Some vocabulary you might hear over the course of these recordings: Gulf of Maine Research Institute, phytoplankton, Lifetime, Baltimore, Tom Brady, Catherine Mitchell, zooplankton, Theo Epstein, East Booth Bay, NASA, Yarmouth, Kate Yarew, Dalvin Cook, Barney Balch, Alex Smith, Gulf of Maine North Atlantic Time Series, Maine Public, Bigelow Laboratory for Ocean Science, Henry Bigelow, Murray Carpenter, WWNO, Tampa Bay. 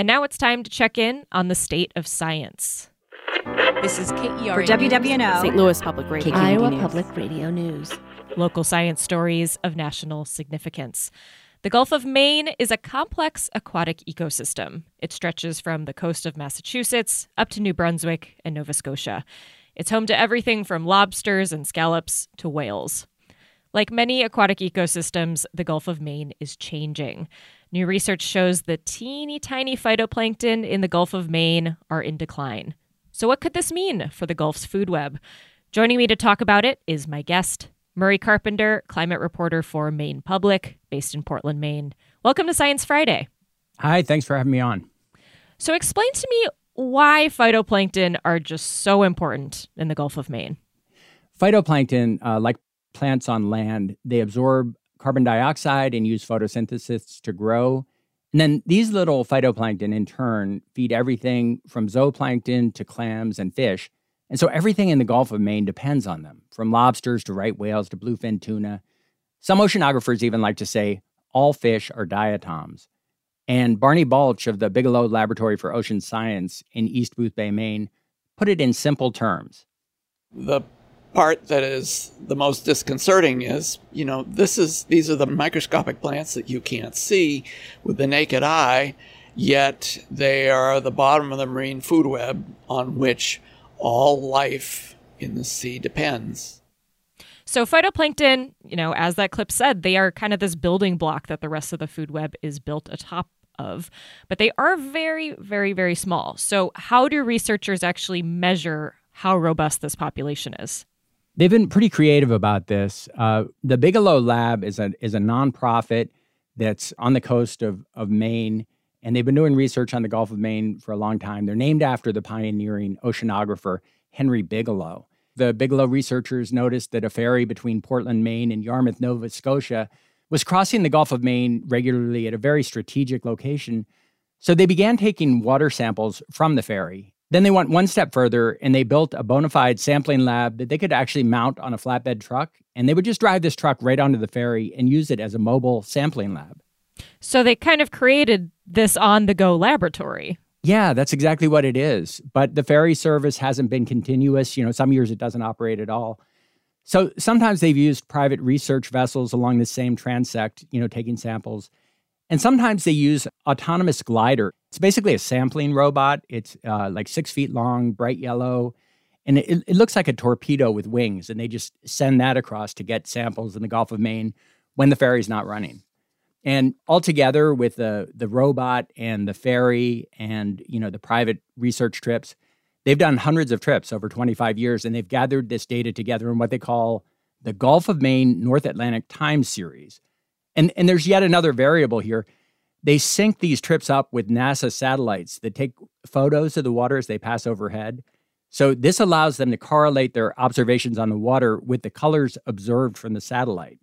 And now it's time to check in on the state of science. This is Kate Yarew for WWNO, St. Louis Public Radio, Iowa Public Radio News. Local science stories of national significance. The Gulf of Maine is a complex aquatic ecosystem. It stretches from the coast of Massachusetts up to New Brunswick and Nova Scotia. It's home to everything from lobsters and scallops to whales. Like many aquatic ecosystems, the Gulf of Maine is changing. New research shows the teeny tiny phytoplankton in the Gulf of Maine are in decline. So what could this mean for the Gulf's food web? Joining me to talk about it is my guest, Murray Carpenter, climate reporter for Maine Public, based in Portland, Maine. Welcome to Science Friday. Hi, thanks for having me on. So explain to me why phytoplankton are just so important in the Gulf of Maine. Phytoplankton, like plants on land, they absorb carbon dioxide and use photosynthesis to grow. And then these little phytoplankton, in turn, feed everything from zooplankton to clams and fish. And so everything in the Gulf of Maine depends on them, from lobsters to right whales to bluefin tuna. Some oceanographers even like to say all fish are diatoms. And Barney Balch of the Bigelow Laboratory for Ocean Science in East Booth Bay, Maine, put it in simple terms. The part that is the most disconcerting is, these are the microscopic plants that you can't see with the naked eye, yet they are the bottom of the marine food web on which all life in the sea depends. So phytoplankton, as that clip said, they are kind of this building block that the rest of the food web is built atop of, but they are very, very, very small. So how do researchers actually measure how robust this population is? They've been pretty creative about this. The Bigelow Lab is a nonprofit that's on the coast of Maine, and they've been doing research on the Gulf of Maine for a long time. They're named after the pioneering oceanographer Henry Bigelow. The Bigelow researchers noticed that a ferry between Portland, Maine, and Yarmouth, Nova Scotia, was crossing the Gulf of Maine regularly at a very strategic location. So they began taking water samples from the ferry. Then they went one step further, and they built a bona fide sampling lab that they could actually mount on a flatbed truck, and they would just drive this truck right onto the ferry and use it as a mobile sampling lab. So they kind of created this on-the-go laboratory. Yeah, that's exactly what it is. But the ferry service hasn't been continuous. Some years it doesn't operate at all. So sometimes they've used private research vessels along the same transect, taking samples. And sometimes they use autonomous glider. It's basically a sampling robot. It's like 6 feet long, bright yellow, and it looks like a torpedo with wings. And they just send that across to get samples in the Gulf of Maine when the ferry's not running. And altogether, with the robot and the ferry and the private research trips, they've done hundreds of trips over 25 years, and they've gathered this data together in what they call the Gulf of Maine North Atlantic Time Series. And there's yet another variable here. They sync these trips up with NASA satellites that take photos of the water as they pass overhead. So this allows them to correlate their observations on the water with the colors observed from the satellite.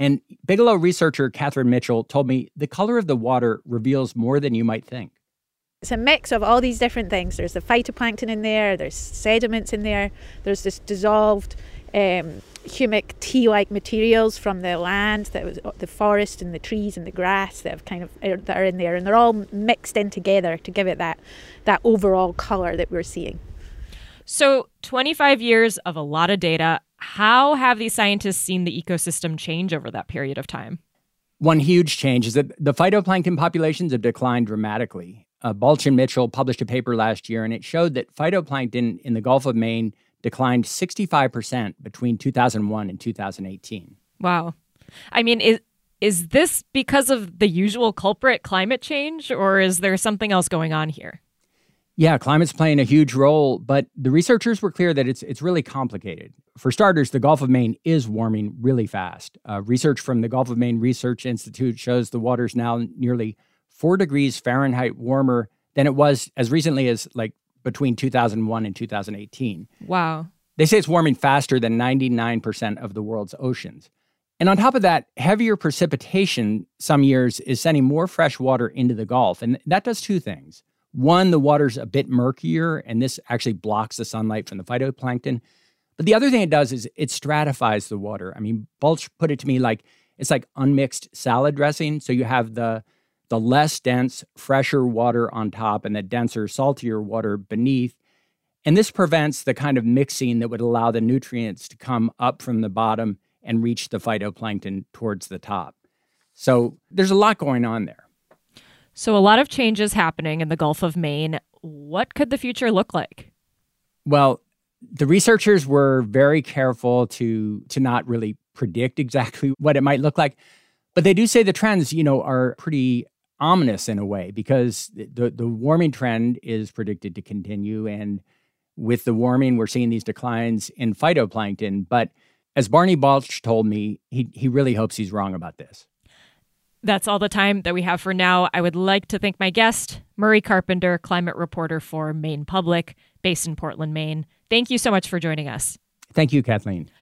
And Bigelow researcher Catherine Mitchell told me the color of the water reveals more than you might think. It's a mix of all these different things. There's the phytoplankton in there, there's sediments in there, there's this dissolved humic tea-like materials from the land, that was the forest and the trees and the grass that are in there, and they're all mixed in together to give it that overall color that we're seeing. So 25 years of a lot of data. How have these scientists seen the ecosystem change over that period of time? One huge change is that the phytoplankton populations have declined dramatically. Balch and Mitchell published a paper last year, and it showed that phytoplankton in the Gulf of Maine declined 65% between 2001 and 2018. Wow. I mean, is this because of the usual culprit, climate change, or is there something else going on here? Yeah, climate's playing a huge role, but the researchers were clear that it's really complicated. For starters, the Gulf of Maine is warming really fast. Research from the Gulf of Maine Research Institute shows the water's now nearly 4 degrees Fahrenheit warmer than it was as recently as between 2001 and 2018. Wow. They say it's warming faster than 99% of the world's oceans. And on top of that, heavier precipitation some years is sending more fresh water into the Gulf. And that does two things. One, the water's a bit murkier, and this actually blocks the sunlight from the phytoplankton. But the other thing it does is it stratifies the water. I mean, Balch put it to me like it's like unmixed salad dressing. So you have the the less dense, fresher water on top and the denser, saltier water beneath. And this prevents the kind of mixing that would allow the nutrients to come up from the bottom and reach the phytoplankton towards the top. So there's a lot going on there. So a lot of changes happening in the Gulf of Maine. What could the future look like? Well, the researchers were very careful to not really predict exactly what it might look like. But they do say the trends, are pretty ominous in a way, because the warming trend is predicted to continue. And with the warming, we're seeing these declines in phytoplankton. But as Barney Balch told me, he really hopes he's wrong about this. That's all the time that we have for now. I would like to thank my guest, Murray Carpenter, climate reporter for Maine Public, based in Portland, Maine. Thank you so much for joining us. Thank you, Kathleen.